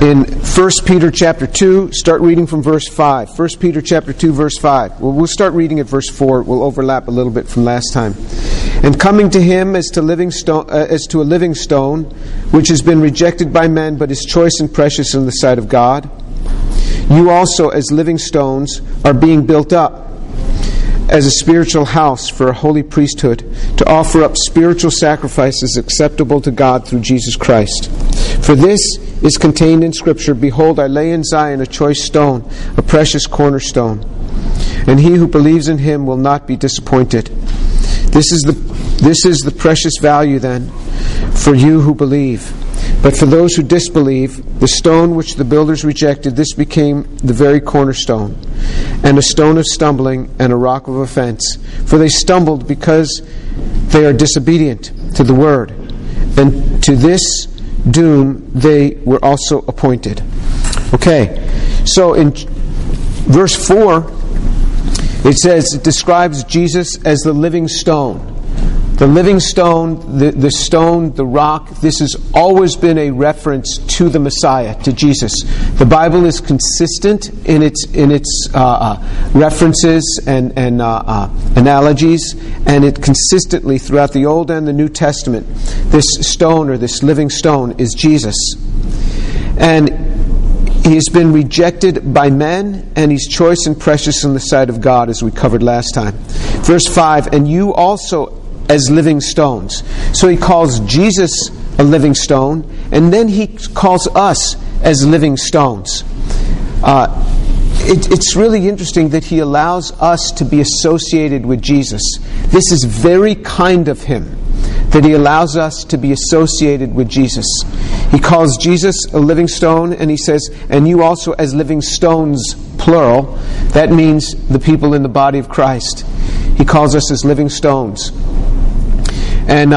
in 1 Peter chapter 2, start reading from verse 5. 1 Peter chapter 2, verse 5. Well, we'll start reading at verse 4. We'll overlap a little bit from last time. And coming to him as to a living stone, which has been rejected by men, but is choice and precious in the sight of God, you also, as living stones, are being built up as a spiritual house for a holy priesthood, to offer up spiritual sacrifices acceptable to God through Jesus Christ. For this is contained in Scripture, "Behold, I lay in Zion a choice stone, a precious cornerstone, and he who believes in him will not be disappointed." This is the precious value, then, for you who believe. But for those who disbelieve, the stone which the builders rejected, this became the very cornerstone, and a stone of stumbling and a rock of offense. For they stumbled because they are disobedient to the word, and to this doom they were also appointed. Okay, so in verse 4, it says, it describes Jesus as the living stone. The living stone, the stone, the rock, this has always been a reference to the Messiah, to Jesus. The Bible is consistent in its references and analogies, and it consistently throughout the Old and the New Testament. This stone, or this living stone, is Jesus. And he has been rejected by men, and he's choice and precious in the sight of God, as we covered last time. Verse 5, and you also as living stones. So he calls Jesus a living stone, and then he calls us as living stones. It's really interesting that he allows us to be associated with Jesus. This is very kind of him, that he allows us to be associated with Jesus. He calls Jesus a living stone, and he says, and you also as living stones, plural. That means the people in the body of Christ. He calls us as living stones. And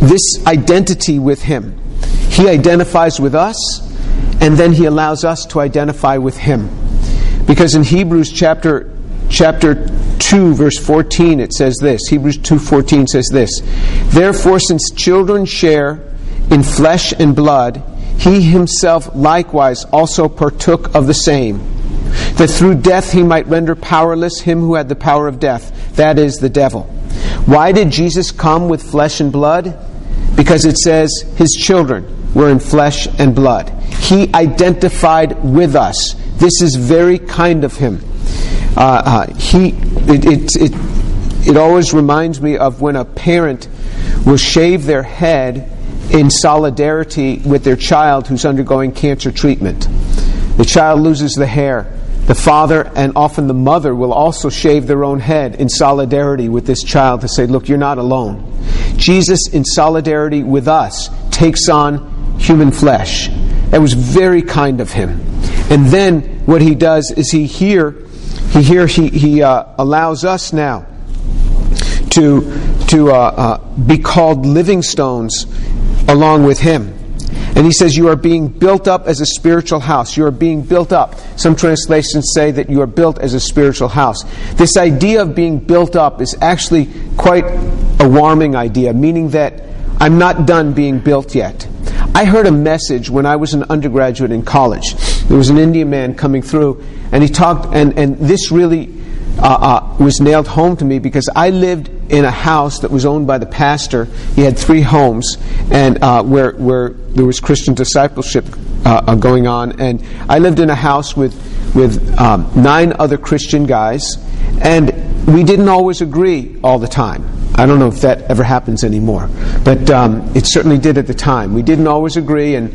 this identity with him. He identifies with us, and then he allows us to identify with him. Because in Hebrews chapter 2, verse 14, it says this. Hebrews 2:14 says this. Therefore, since children share in flesh and blood, he himself likewise also partook of the same, that through death he might render powerless him who had the power of death, that is, the devil. Why did Jesus come with flesh and blood? Because it says his children were in flesh and blood. He identified with us. This is very kind of him. It always reminds me of when a parent will shave their head in solidarity with their child who's undergoing cancer treatment. The child loses the hair. The father and often the mother will also shave their own head in solidarity with this child to say, look, you're not alone. Jesus, in solidarity with us, takes on human flesh. That was very kind of him. And then what he does is he allows us now to be called living stones along with him. And he says, you are being built up as a spiritual house. You are being built up. Some translations say that you are built as a spiritual house. This idea of being built up is actually quite a warming idea, meaning that I'm not done being built yet. I heard a message when I was an undergraduate in college. There was an Indian man coming through, and he talked, and this really was nailed home to me, because I lived in a house that was owned by the pastor. He had 3 homes, and where there was Christian discipleship going on. And I lived in a house with 9 other Christian guys, and we didn't always agree all the time. I don't know if that ever happens anymore, but it certainly did at the time. We didn't always agree, and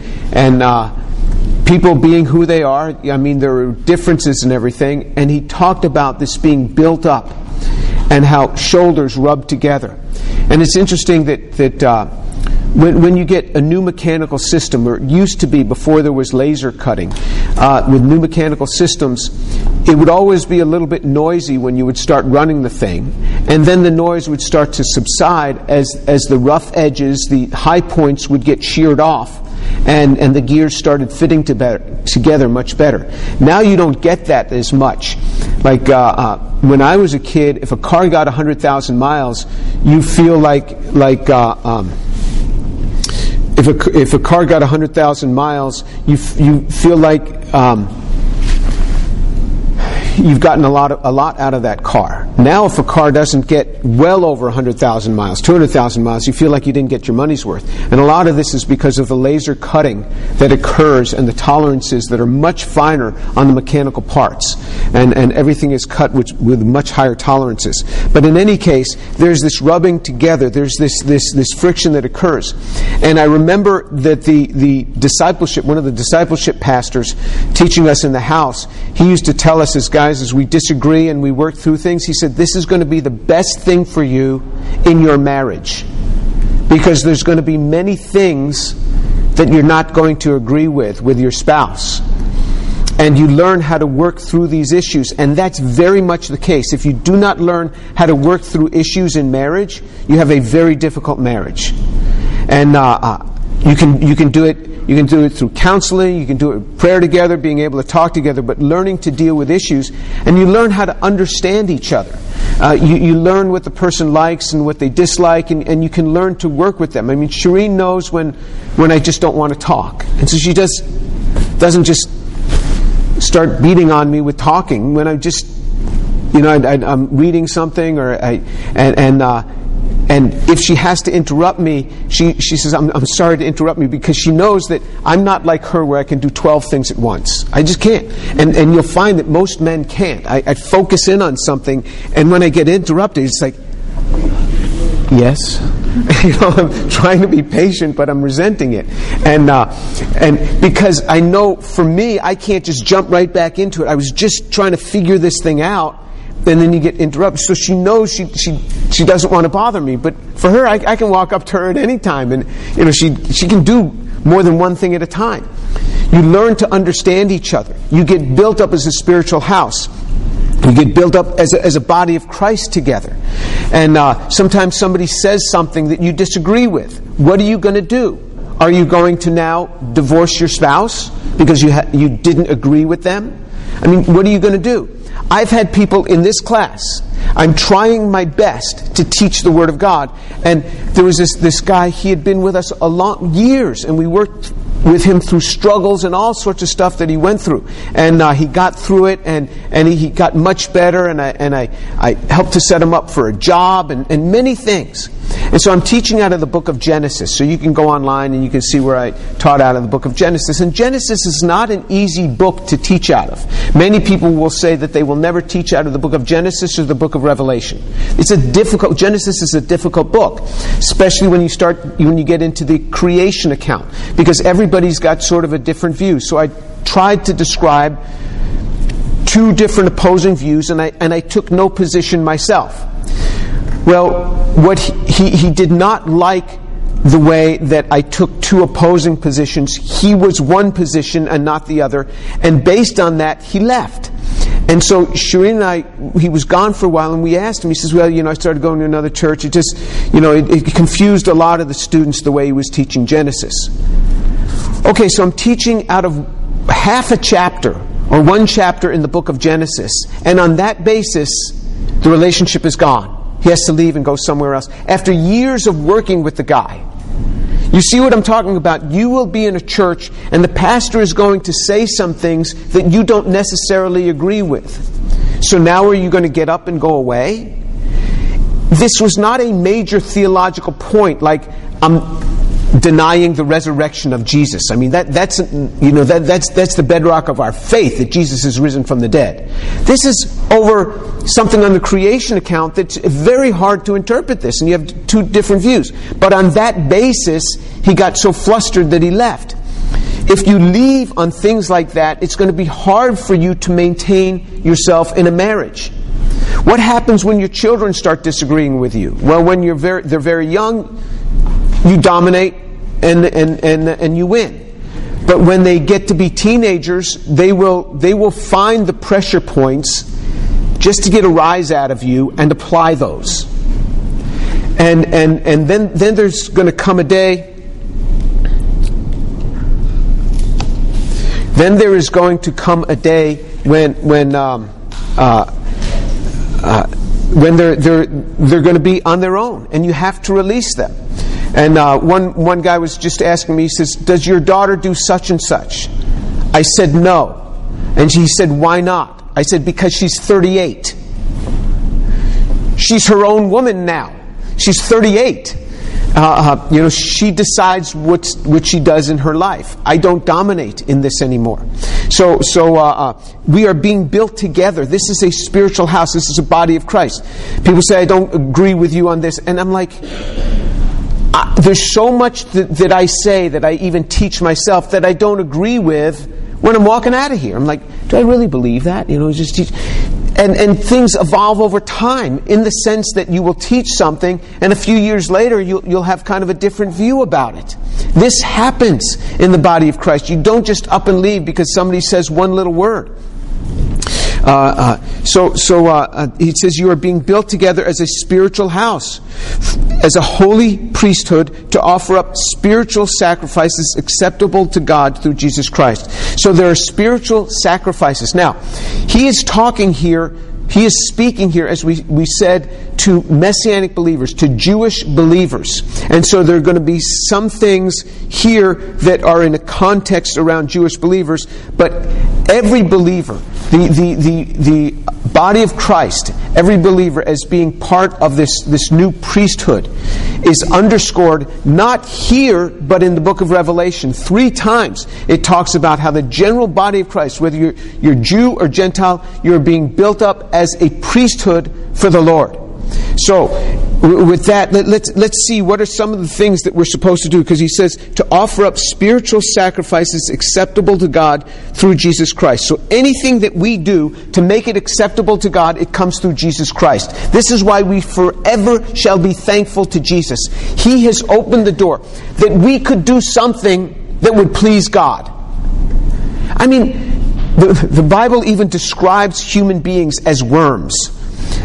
people being who they are. I mean, there were differences and everything. And he talked about this being built up, and how shoulders rub together. And it's interesting that when you get a new mechanical system, or it used to be before there was laser cutting, with new mechanical systems, it would always be a little bit noisy when you would start running the thing. And then the noise would start to subside as the rough edges, the high points would get sheared off, and the gears started fitting together much better. Now you don't get that as much. Like when I was a kid, if a car got 100,000 miles, you feel like if a car got 100,000 miles, you feel like you've gotten a lot out of that car. Now, if a car doesn't get well over 100,000 miles, 200,000 miles, you feel like you didn't get your money's worth. And a lot of this is because of the laser cutting that occurs and the tolerances that are much finer on the mechanical parts. And everything is cut with much higher tolerances. But in any case, there's this rubbing together. There's this friction that occurs. And I remember that the discipleship, one of the discipleship pastors teaching us in the house, he used to tell us as guys, as we disagree and we work through things, he said, this is going to be the best thing for you in your marriage, because there's going to be many things that you're not going to agree with your spouse. And you learn how to work through these issues. And that's very much the case. If you do not learn how to work through issues in marriage, you have a very difficult marriage. And you can do it. You can do it through counseling, you can do it with prayer together, being able to talk together, but learning to deal with issues. And you learn how to understand each other. You learn what the person likes and what they dislike, and you can learn to work with them. I mean, Shireen knows when I just don't want to talk. And so she doesn't just start beating on me with talking. When I just, I'm reading something, and if she has to interrupt me, she says, I'm sorry to interrupt me, because she knows that I'm not like her where I can do 12 things at once. I just can't. And you'll find that most men can't. I focus in on something, and when I get interrupted, it's like, yes. I'm trying to be patient, but I'm resenting it. And because I know, for me, I can't just jump right back into it. I was just trying to figure this thing out. And then you get interrupted. So she knows she doesn't want to bother me. But for her, I can walk up to her at any time. And she can do more than one thing at a time. You learn to understand each other. You get built up as a spiritual house. You get built up as a body of Christ together. And sometimes somebody says something that you disagree with. What are you going to do? Are you going to now divorce your spouse because you didn't agree with them? I mean, what are you going to do? I've had people in this class. I'm trying my best to teach the Word of God. And there was this guy, he had been with us a long years, and we worked with him through struggles and all sorts of stuff that he went through. And he got through it, and he got much better, and I helped to set him up for a job, and many things. And so I'm teaching out of the book of Genesis. So you can go online and you can see where I taught out of the book of Genesis. And Genesis is not an easy book to teach out of. Many people will say that they will never teach out of the book of Genesis or the book of Revelation. Genesis is a difficult book, especially when you get into the creation account, because everybody's got sort of a different view. So I tried to describe two different opposing views, and I took no position myself. Well, what he did not like the way that I took two opposing positions. He was one position and not the other. And based on that, he left. And so Shireen and I, he was gone for a while, and we asked him. He says, well, I started going to another church. It just, it confused a lot of the students the way he was teaching Genesis. Okay, so I'm teaching out of half a chapter or one chapter in the book of Genesis. And on that basis, the relationship is gone. He has to leave and go somewhere else. After years of working with the guy. You see what I'm talking about? You will be in a church and the pastor is going to say some things that you don't necessarily agree with. So now are you going to get up and go away? This was not a major theological point, like I'm denying the resurrection of Jesus. I mean, that's the bedrock of our faith, that Jesus is risen from the dead. This is over something on the creation account that's very hard to interpret this, and you have two different views. But on that basis, he got so flustered that he left. If you leave on things like that, it's going to be hard for you to maintain yourself in a marriage. What happens when your children start disagreeing with you? Well, when they're very young, you dominate and you win. But when they get to be teenagers, they will find the pressure points just to get a rise out of you and apply those. And then there's going to come a day. Then there is going to come a day when they're going to be on their own, and you have to release them. And one guy was just asking me, he says, does your daughter do such and such? I said, no. And he said, why not? I said, because she's 38. She's her own woman now. She's 38. She decides what she does in her life. I don't dominate in this anymore. So we are being built together. This is a spiritual house. This is a body of Christ. People say, I don't agree with you on this. And I'm like, there's so much that I say, that I even teach myself, that I don't agree with when I'm walking out of here. I'm like, do I really believe that? Just teach. And things evolve over time in the sense that you will teach something and a few years later you'll have kind of a different view about it. This happens in the body of Christ. You don't just up and leave because somebody says one little word. He says you are being built together as a spiritual house, as a holy priesthood, to offer up spiritual sacrifices acceptable to God through Jesus Christ. So there are spiritual sacrifices. Now, he is talking here, he is speaking here, as we said, to Messianic believers, to Jewish believers. And so there are going to be some things here that are in a context around Jewish believers, but every believer, the body of Christ, every believer as being part of this new priesthood is underscored not here but in the book of Revelation. 3 times it talks about how the general body of Christ, whether you're Jew or Gentile, you're being built up as a priesthood for the Lord. So, with that, let's see what are some of the things that we're supposed to do. Because he says to offer up spiritual sacrifices acceptable to God through Jesus Christ. So anything that we do to make it acceptable to God, it comes through Jesus Christ. This is why we forever shall be thankful to Jesus. He has opened the door that we could do something that would please God. I mean, the Bible even describes human beings as worms.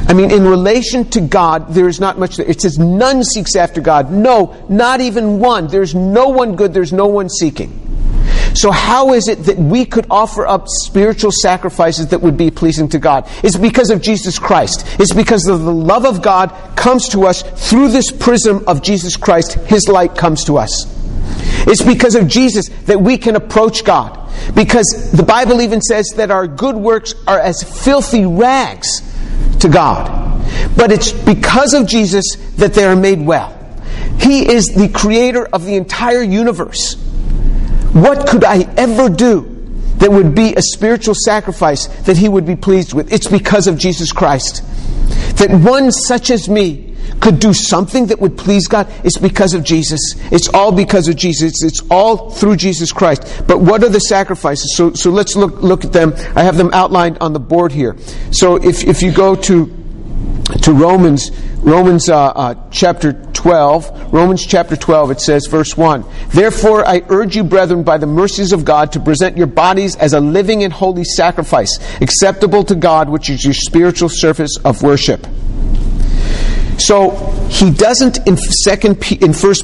I mean, in relation to God, there is not much there. It says, none seeks after God. No, not even one. There's no one good. There's no one seeking. So how is it that we could offer up spiritual sacrifices that would be pleasing to God? It's because of Jesus Christ. It's because of the love of God comes to us through this prism of Jesus Christ. His light comes to us. It's because of Jesus that we can approach God. Because the Bible even says that our good works are as filthy rags to God. But it's because of Jesus that they are made well. He is the creator of the entire universe. What could I ever do that would be a spiritual sacrifice that he would be pleased with? It's because of Jesus Christ. That one such as me could do something that would please God, it's because of Jesus. It's all because of Jesus. It's all through Jesus Christ. But what are the sacrifices? So let's look at them. I have them outlined on the board here. So if you go to Romans chapter 12, it says, verse 1, therefore I urge you, brethren, by the mercies of God, to present your bodies as a living and holy sacrifice, acceptable to God, which is your spiritual service of worship. So he doesn't in 1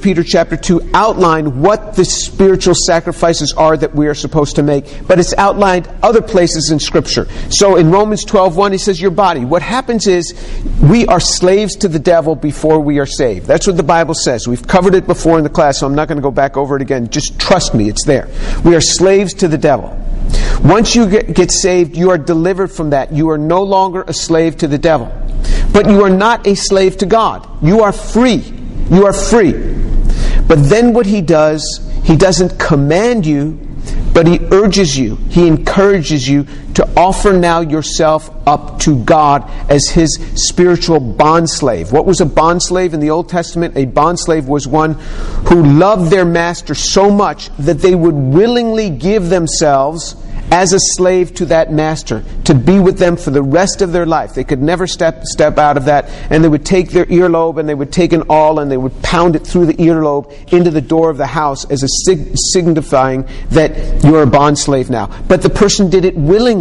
Peter chapter 2 outline what the spiritual sacrifices are that we are supposed to make, but it's outlined other places in Scripture. So in Romans 12:1 he says your body. What happens is we are slaves to the devil before we are saved. That's what the Bible says. We've covered it before in the class, so I'm not going to go back over it again. Just trust me, it's there. We are slaves to the devil. Once you get saved, you are delivered from that. You are no longer a slave to the devil. But you are not a slave to God. You are free. You are free. But then what he does, he doesn't command you, but he urges you, he encourages you to offer now yourself up to God as his spiritual bondslave. What was a bondslave in the Old Testament? A bondslave was one who loved their master so much that they would willingly give themselves as a slave to that master, to be with them for the rest of their life. They could never step out of that, and they would take their earlobe and they would take an awl and they would pound it through the earlobe into the door of the house as a signifying that you're a bond slave now. But the person did it willingly.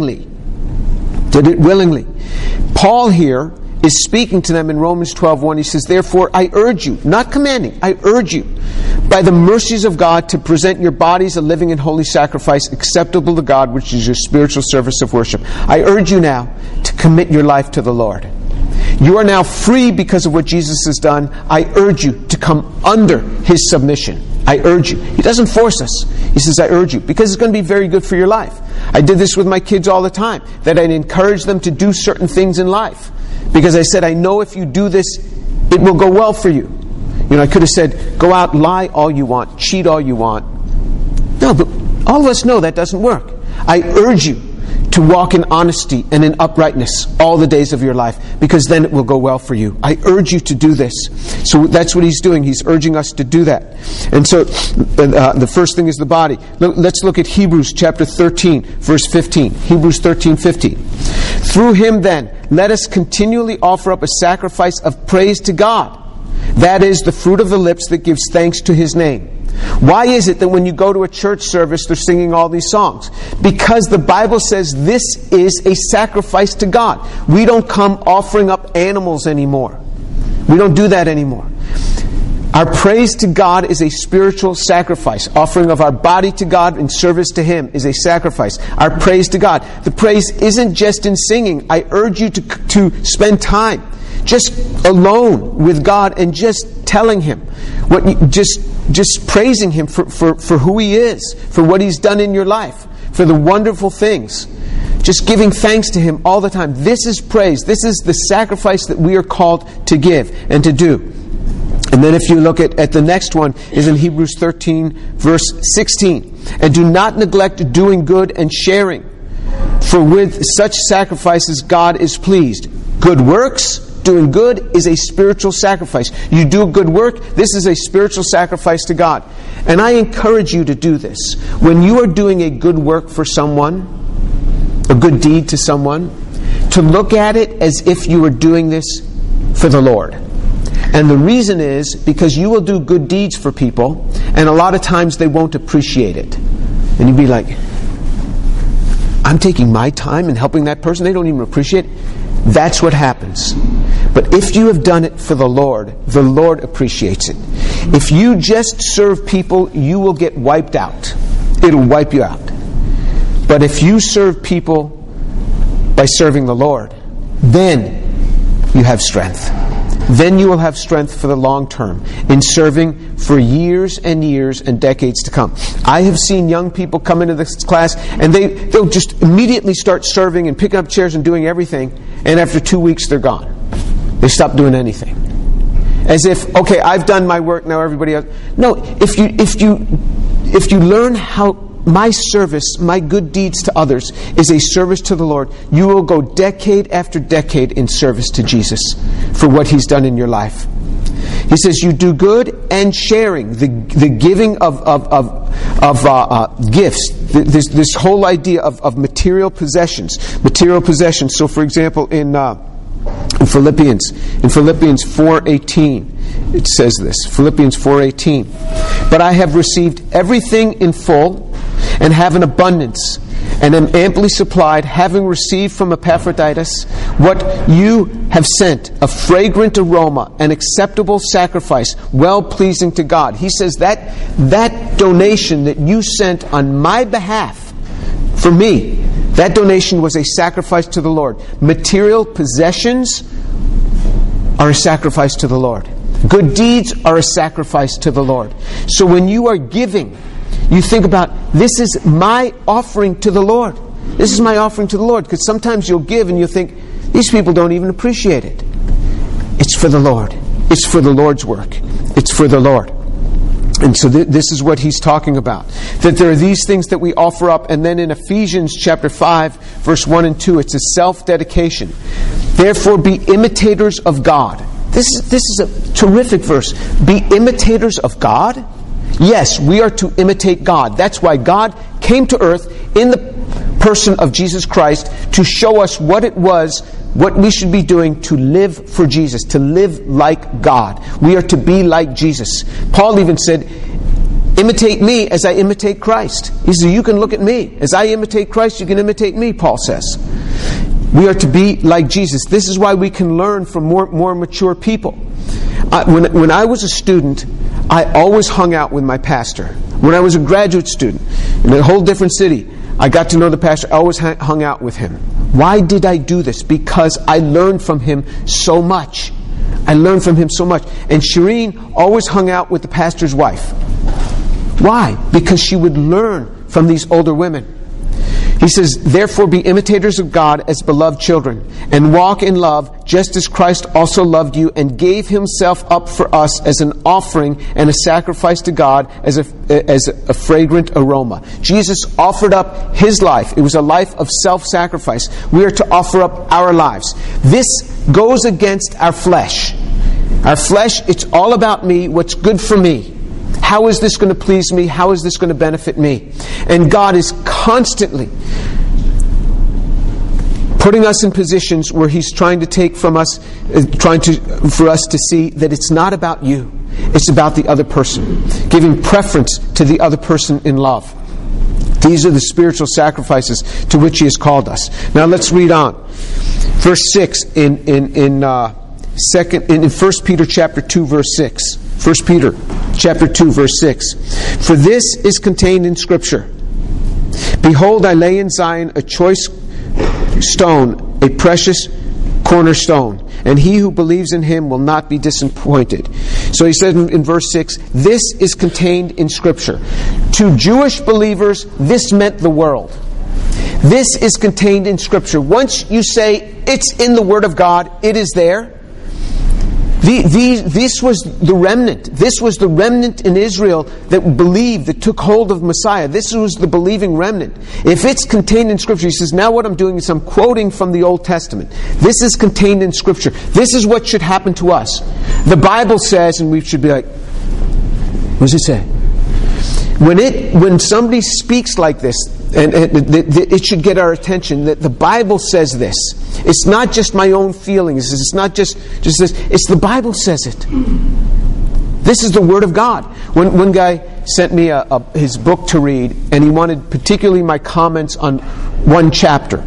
Paul here is speaking to them in Romans 12:1. He says, therefore, I urge you, not commanding, I urge you, by the mercies of God, to present your bodies a living and holy sacrifice acceptable to God, which is your spiritual service of worship. I urge you now to commit your life to the Lord. You are now free because of what Jesus has done. I urge you to come under his submission. I urge you. He doesn't force us. He says, I urge you, because it's going to be very good for your life. I did this with my kids all the time, that I'd encourage them to do certain things in life. Because I said, I know if you do this, it will go well for you. You know, I could have said, go out, lie all you want, cheat all you want. No, but all of us know that doesn't work. I urge you to walk in honesty and in uprightness all the days of your life, because then it will go well for you. I urge you to do this. So that's what he's doing. He's urging us to do that. And so the first thing is the body. Let's look at Hebrews chapter 13, verse 15. Hebrews 13:15. Through him then, let us continually offer up a sacrifice of praise to God. That is the fruit of the lips that gives thanks to his name. Why is it that when you go to a church service, they're singing all these songs? Because the Bible says this is a sacrifice to God. We don't come offering up animals anymore. We don't do that anymore. Our praise to God is a spiritual sacrifice. Offering of our body to God in service to him is a sacrifice. Our praise to God. The praise isn't just in singing. I urge you to spend time just alone with God and just telling him what you, just praising him for who he is, for what he's done in your life, for the wonderful things. Just giving thanks to him all the time. This is praise. This is the sacrifice that we are called to give and to do. And then if you look at the next one, is in Hebrews 13, verse 16. And do not neglect doing good and sharing, for with such sacrifices God is pleased. Good works... Doing good is a spiritual sacrifice. You do good work, this is a spiritual sacrifice to God. And I encourage you to do this. When you are doing a good work for someone, a good deed to someone, to look at it as if you were doing this for the Lord. And the reason is because you will do good deeds for people, and a lot of times they won't appreciate it. And you'd be like, I'm taking my time and helping that person, they don't even appreciate it. That's what happens. But if you have done it for the Lord appreciates it. If you just serve people, you will get wiped out. It'll wipe you out. But if you serve people by serving the Lord, then you have strength. Then you will have strength for the long term in serving for years and decades to come. I have seen young people come into this class and they'll just immediately start serving and picking up chairs and doing everything, and after 2 weeks they're gone. They stop doing anything. As if, okay, I've done my work, now everybody else. No, if you learn how my service, my good deeds to others is a service to the Lord, you will go decade after decade in service to Jesus for what he's done in your life. He says you do good and sharing, the giving of gifts, this whole idea of material possessions. So for example, in Philippians 4:18, it says this, Philippians 4:18, but I have received everything in full and have an abundance and am amply supplied, having received from Epaphroditus what you have sent, a fragrant aroma, an acceptable sacrifice, well-pleasing to God. He says that donation that you sent on my behalf for me, that donation was a sacrifice to the Lord. Material possessions are a sacrifice to the Lord. Good deeds are a sacrifice to the Lord. So when you are giving, you think about, this is my offering to the Lord. This is my offering to the Lord. Because sometimes you'll give and you'll think, these people don't even appreciate it. It's for the Lord. It's for the Lord's work. It's for the Lord. And so this is what he's talking about. That there are these things that we offer up. And then in Ephesians chapter 5, verse 1 and 2, it's a self-dedication. Therefore be imitators of God. This is a terrific verse. Be imitators of God? Yes, we are to imitate God. That's why God came to earth in the person of Jesus Christ to show us what it was, what we should be doing to live for Jesus, to live like God. We are to be like Jesus. Paul even said, imitate me as I imitate Christ. He said, you can look at me. As I imitate Christ, you can imitate me, Paul says. We are to be like Jesus. This is why we can learn from more mature people. When I was a student, I always hung out with my pastor. When I was a graduate student in a whole different city, I got to know the pastor. I always hung out with him. Why did I do this? Because I learned from him so much. I learned from him so much. And Shireen always hung out with the pastor's wife. Why? Because she would learn from these older women. He says, therefore be imitators of God as beloved children, and walk in love, just as Christ also loved you and gave himself up for us as an offering and a sacrifice to God as a fragrant aroma. Jesus offered up his life. It was a life of self-sacrifice. We are to offer up our lives. This goes against our flesh. Our flesh, it's all about me, what's good for me. How is this going to please me? How is this going to benefit me? And God is constantly putting us in positions where He's trying to take from us, for us to see that it's not about you. It's about the other person. Giving preference to the other person in love. These are the spiritual sacrifices to which He has called us. Now let's read on. Verse 6 in 1 Peter chapter 2 verse 6. 1 Peter chapter 2 verse 6. For this is contained in Scripture. Behold, I lay in Zion a choice stone, a precious cornerstone, and he who believes in him will not be disappointed. So he said in verse 6, this is contained in Scripture. To Jewish believers, this meant the world. This is contained in Scripture. Once you say it's in the Word of God, it is there. This was the remnant. This was the remnant in Israel that believed, that took hold of Messiah. This was the believing remnant. If it's contained in Scripture, he says, now what I'm doing is I'm quoting from the Old Testament. This is contained in Scripture. This is what should happen to us. The Bible says, and we should be like, what does it say? When somebody speaks like this, and it should get our attention that the Bible says this. It's not just my own feelings. It's not just this. It's the Bible says it. This is the Word of God. One guy sent me his book to read, and he wanted particularly my comments on one chapter.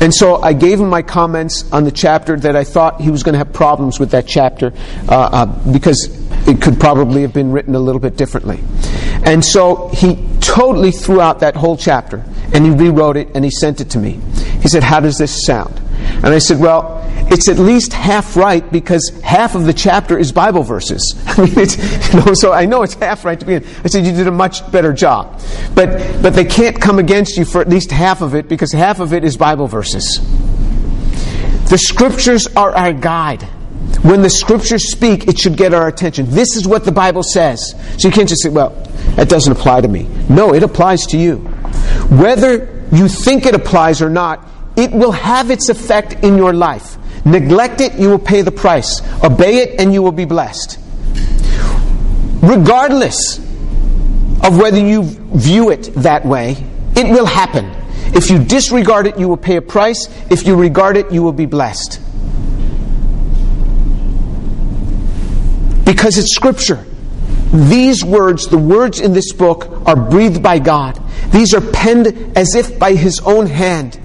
And so I gave him my comments on the chapter that I thought he was going to have problems with that chapter because it could probably have been written a little bit differently. And so he totally threw out that whole chapter, and he rewrote it, and he sent it to me. He said, how does this sound? And I said, well, it's at least half right because half of the chapter is Bible verses. I mean, so I know it's half right to begin. I said, you did a much better job. But they can't come against you for at least half of it because half of it is Bible verses. The Scriptures are our guide. When the Scriptures speak, it should get our attention. This is what the Bible says. So you can't just say, well, that doesn't apply to me. No, it applies to you. Whether you think it applies or not, it will have its effect in your life. Neglect it, you will pay the price. Obey it, and you will be blessed. Regardless of whether you view it that way, it will happen. If you disregard it, you will pay a price. If you regard it, you will be blessed. Because it's Scripture. These words, the words in this book, are breathed by God. These are penned as if by His own hand.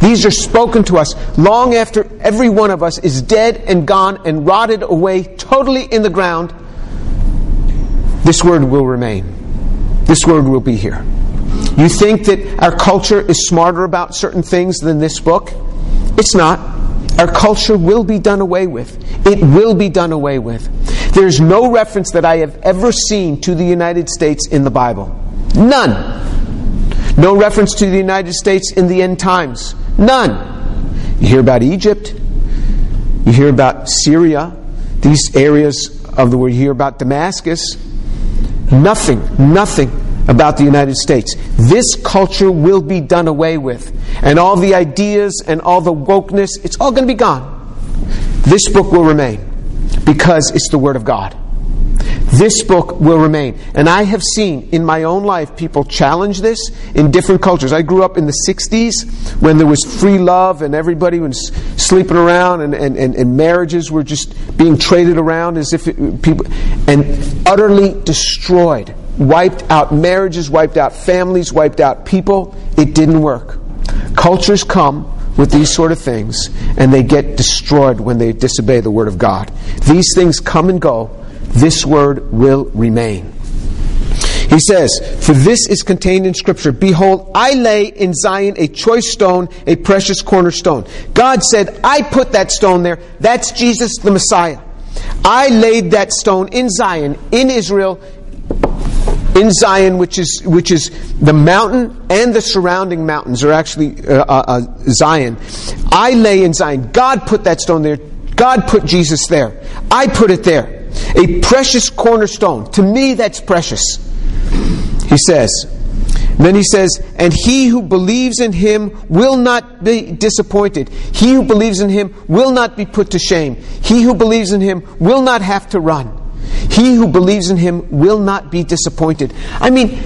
These are spoken to us long after every one of us is dead and gone and rotted away totally in the ground. This word will remain. This word will be here. You think that our culture is smarter about certain things than this book? It's not. Our culture will be done away with. It will be done away with. There's no reference that I have ever seen to the United States in the Bible. None. No reference to the United States in the end times. None. You hear about Egypt. You hear about Syria. These areas of the world. You hear about Damascus. Nothing about the United States. This culture will be done away with. And all the ideas and all the wokeness, it's all going to be gone. This book will remain. Because it's the Word of God. This book will remain. And I have seen in my own life people challenge this in different cultures. I grew up in the 60s when there was free love and everybody was sleeping around and marriages were just being traded around as if people... And utterly destroyed. Wiped out marriages, wiped out families, wiped out people. It didn't work. Cultures come with these sort of things, and they get destroyed when they disobey the Word of God. These things come and go. This Word will remain. He says, "For this is contained in Scripture. Behold, I lay in Zion a choice stone, a precious cornerstone." God said, "I put that stone there." That's Jesus the Messiah. I laid that stone in Zion, in Israel, in Zion, which is the mountain and the surrounding mountains are actually Zion. I lay in Zion. God put that stone there. God put Jesus there. I put it there. A precious cornerstone. To me, that's precious. He says, then he says, "And he who believes in him will not be disappointed. He who believes in him will not be put to shame. He who believes in him will not have to run. He who believes in him will not be disappointed." I mean,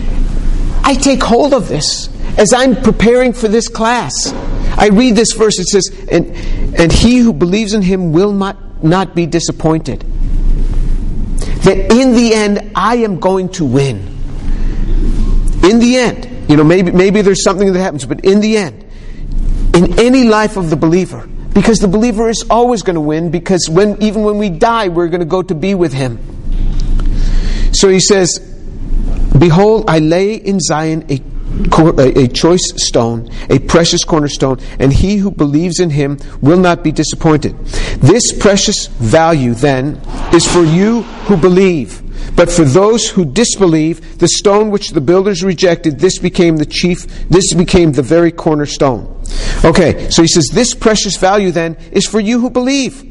I take hold of this as I'm preparing for this class. I read this verse, it says, and he who believes in him will not be disappointed. That in the end, I am going to win. In the end, maybe there's something that happens, but in the end, in any life of the believer, because the believer is always going to win, because even when we die, we're going to go to be with him. So he says, "Behold, I lay in Zion a choice stone, a precious cornerstone, and he who believes in him will not be disappointed. This precious value, then, is for you who believe. But for those who disbelieve, the stone which the builders rejected, this became the very cornerstone." Okay, so he says, this precious value, then, is for you who believe.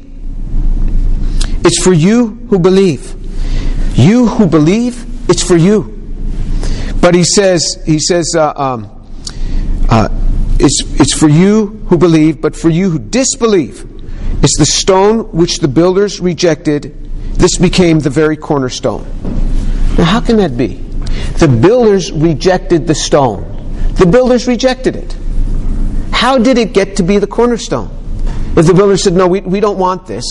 It's for you who believe. You who believe, it's for you. But he says, it's for you who believe, but for you who disbelieve, it's the stone which the builders rejected. This became the very cornerstone. Now, how can that be? The builders rejected the stone. The builders rejected it. How did it get to be the cornerstone? If the builders said, "No, we don't want this,"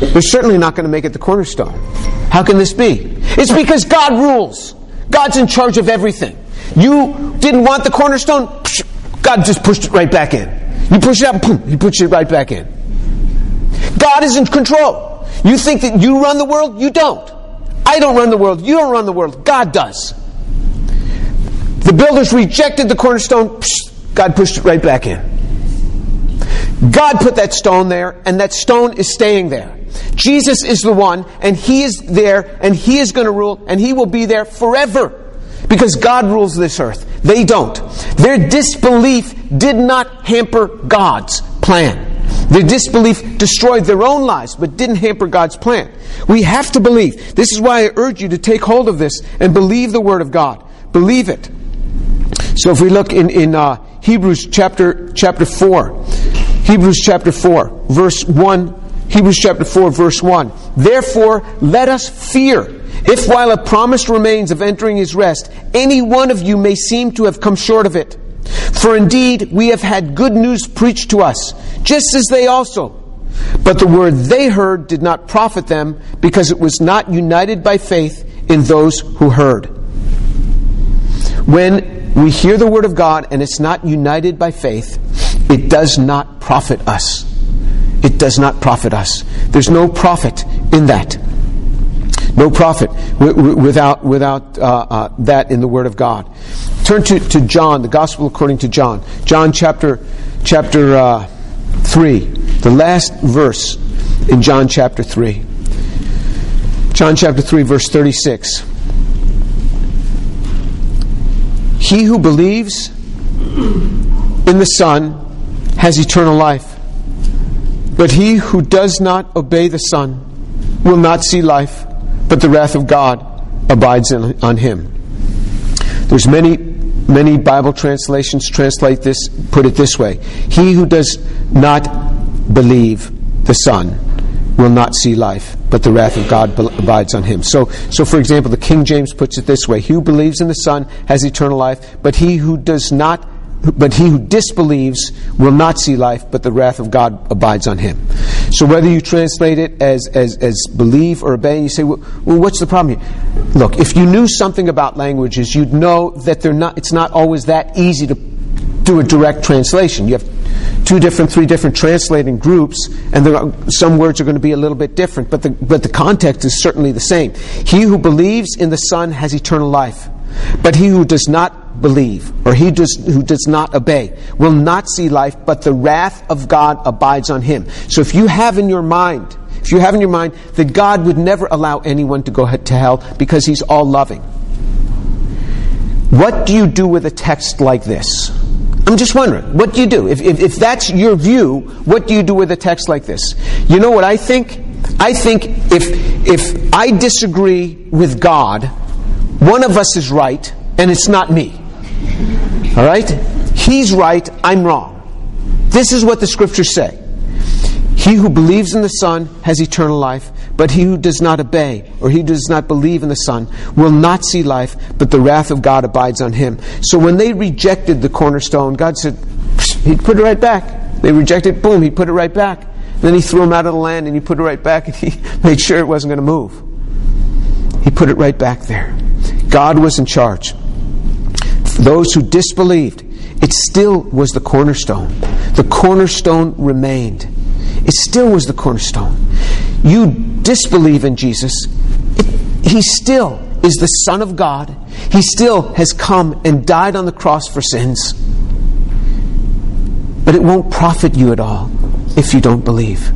they're certainly not going to make it the cornerstone. How can this be? It's because God rules. God's in charge of everything. You didn't want the cornerstone, God just pushed it right back in. You push it out, boom, He pushed it right back in. God is in control. You think that you run the world? You don't. I don't run the world. You don't run the world. God does. The builders rejected the cornerstone, God pushed it right back in. God put that stone there, and that stone is staying there. Jesus is the one, and He is there, and He is going to rule, and He will be there forever. Because God rules this earth. They don't. Their disbelief did not hamper God's plan. Their disbelief destroyed their own lives, but didn't hamper God's plan. We have to believe. This is why I urge you to take hold of this and believe the Word of God. Believe it. So if we look in Hebrews chapter 4, Hebrews chapter 4, verse 1. "Therefore, let us fear, if while a promise remains of entering His rest, any one of you may seem to have come short of it. For indeed, we have had good news preached to us, just as they also. But the word they heard did not profit them, because it was not united by faith in those who heard." When we hear the Word of God and it's not united by faith, it does not profit us. It does not profit us. There's no profit in that. No profit without that in the Word of God. Turn to John, the Gospel according to John. John chapter 3, the last verse in John chapter 3. John chapter 3, verse 36. "He who believes in the Son has eternal life. But he who does not obey the Son will not see life, but the wrath of God abides on him." There's many Bible translations translate this, put it this way: "He who does not believe the Son will not see life, but the wrath of God abides on him." So for example, the King James puts it this way: "He who believes in the Son has eternal life, but he who disbelieves will not see life, but the wrath of God abides on him." So whether you translate it as believe or obey, you say, well, what's the problem here? Look, if you knew something about languages, you'd know that it's not always that easy to do a direct translation. You have three different translating groups, and there are, some words are going to be a little bit different, but the context is certainly the same. He who believes in the Son has eternal life, but he who does not believe, or who does not obey, will not see life, but the wrath of God abides on him. So if you have in your mind that God would never allow anyone to go to hell because he's all-loving, what do you do with a text like this? I'm just wondering, what do you do? If that's your view, what do you do with a text like this? You know what I think? I think if I disagree with God, one of us is right, and it's not me. All right? He's right, I'm wrong. This is what the scriptures say. He who believes in the Son has eternal life, but he who does not obey, or he does not believe in the Son, will not see life, but the wrath of God abides on him. So when they rejected the cornerstone, God said, he'd put it right back. They rejected, boom, he put it right back. Then he threw him out of the land, and he put it right back, and he made sure it wasn't going to move. He put it right back there. God was in charge. For those who disbelieved, it still was the cornerstone. The cornerstone remained. It still was the cornerstone. You disbelieve in Jesus. He still is the Son of God. He still has come and died on the cross for sins. But it won't profit you at all if you don't believe.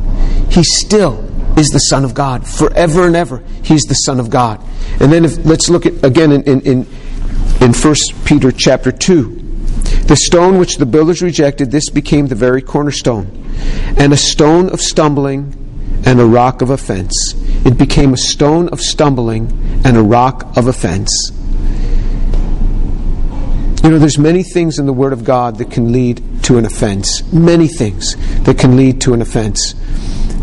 He still is the Son of God. Forever and ever, He's the Son of God. And then let's look at again in 1 Peter chapter 2. The stone which the builders rejected, this became the very cornerstone, and a stone of stumbling and a rock of offense. It became a stone of stumbling and a rock of offense. You know, there's many things in the Word of God that can lead to an offense. Many things that can lead to an offense.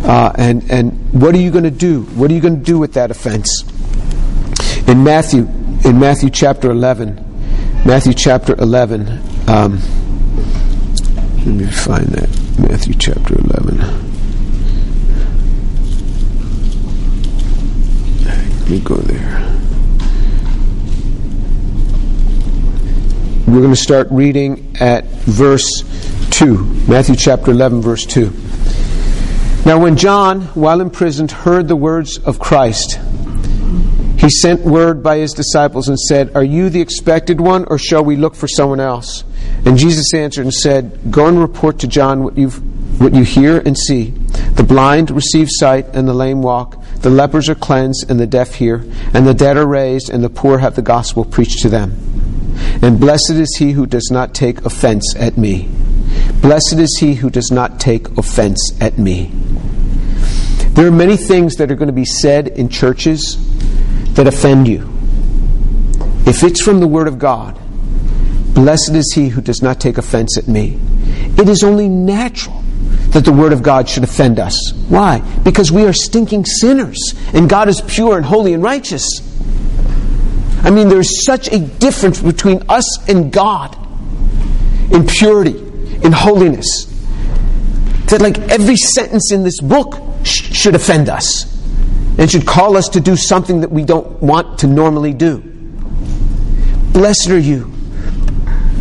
And what are you going to do? What are you going to do with that offense? In Matthew chapter 11. Matthew chapter 11. Let me find that. Matthew chapter 11. Let me go there. We're going to start reading at verse 2. Matthew chapter 11, verse 2. Now when John, while imprisoned, heard the words of Christ, he sent word by his disciples and said, "Are you the expected one, or shall we look for someone else?" And Jesus answered and said, "Go and report to John what you hear and see. The blind receive sight, and the lame walk. The lepers are cleansed, and the deaf hear. And the dead are raised, and the poor have the gospel preached to them. And blessed is he who does not take offense at me." Blessed is he who does not take offense at me. There are many things that are going to be said in churches that offend you. If it's from the Word of God, blessed is he who does not take offense at me. It is only natural that the Word of God should offend us. Why? Because we are stinking sinners, and God is pure and holy and righteous. I mean, there is such a difference between us and God in purity, in holiness, that like every sentence in this book should offend us, and should call us to do something that we don't want to normally do. Blessed are you.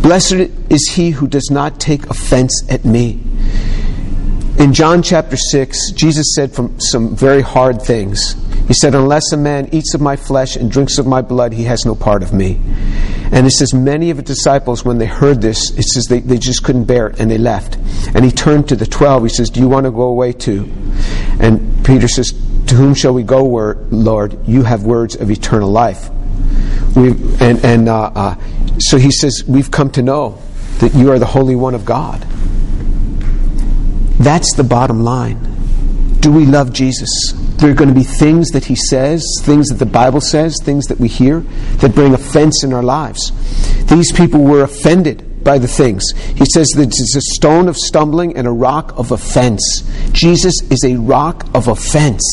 Blessed is he who does not take offense at me. In John chapter 6, Jesus said some very hard things. He said, "Unless a man eats of my flesh and drinks of my blood, he has no part of me." And it says many of the disciples, when they heard this, it says they just couldn't bear it, and they left. And he turned to the 12. He says, "Do you want to go away too?" And Peter says, "To whom shall we go, Lord? You have words of eternal life." So he says, "We've come to know that you are the Holy One of God." That's the bottom line. Do we love Jesus? There are going to be things that he says, things that the Bible says, things that we hear that bring offense in our lives. These people were offended by the things. He says that it's a stone of stumbling and a rock of offense. Jesus is a rock of offense.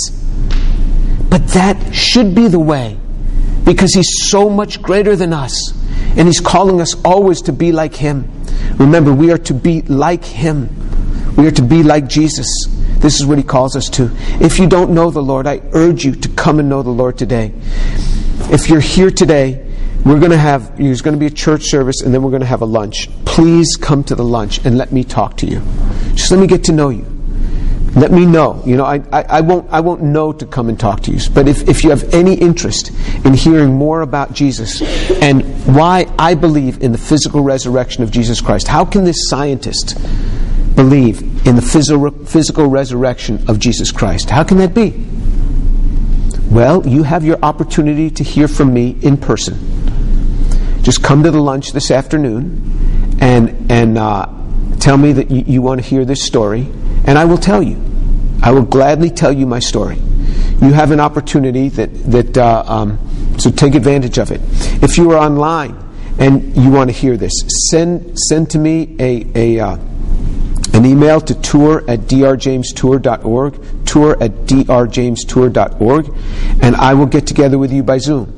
But that should be the way, because he's so much greater than us, and he's calling us always to be like him. Remember, we are to be like him. We are to be like Jesus. This is what he calls us to. If you don't know the Lord, I urge you to come and know the Lord today. If you're here today There's going to be a church service, and then we're going to have a lunch. Please come to the lunch and let me talk to you. Just let me get to know you. Let me know. You know, I won't know to come and talk to you. But if you have any interest in hearing more about Jesus and why I believe in the physical resurrection of Jesus Christ, how can this scientist believe in the physical resurrection of Jesus Christ? How can that be? Well, you have your opportunity to hear from me in person. Just come to the lunch this afternoon and tell me that you want to hear this story. And I will tell you. I will gladly tell you my story. You have an opportunity so take advantage of it. If you are online and you want to hear this, send to me an email to tour@drjamestour.org, and I will get together with you by Zoom.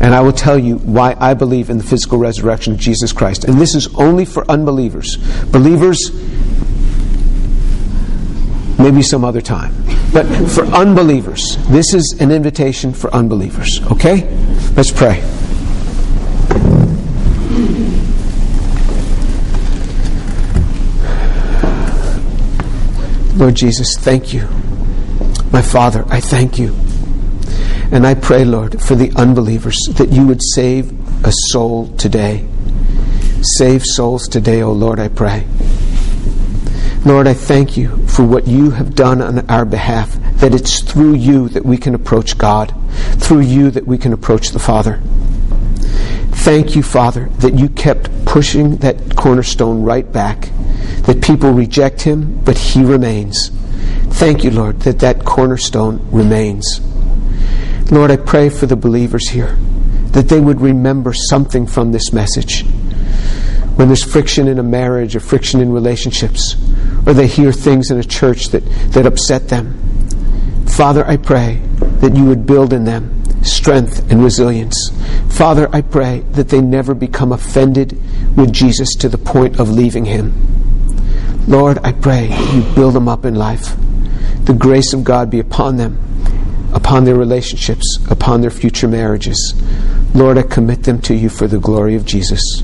And I will tell you why I believe in the physical resurrection of Jesus Christ. And this is only for unbelievers. Believers, maybe some other time. But for unbelievers, this is an invitation for unbelievers. Okay? Let's pray. Lord Jesus, thank you. My Father, I thank you. And I pray, Lord, for the unbelievers, that you would save a soul today. Save souls today, O Lord, I pray. Lord, I thank you for what you have done on our behalf, that it's through you that we can approach God, through you that we can approach the Father. Thank you, Father, that you kept pushing that cornerstone right back, that people reject him, but he remains. Thank you, Lord, that cornerstone remains. Lord, I pray for the believers here, that they would remember something from this message. When there's friction in a marriage or friction in relationships, or they hear things in a church that upset them, Father, I pray that you would build in them strength and resilience. Father, I pray that they never become offended with Jesus to the point of leaving him. Lord, I pray that you build them up in life. The grace of God be upon them, upon their relationships, upon their future marriages. Lord, I commit them to you for the glory of Jesus.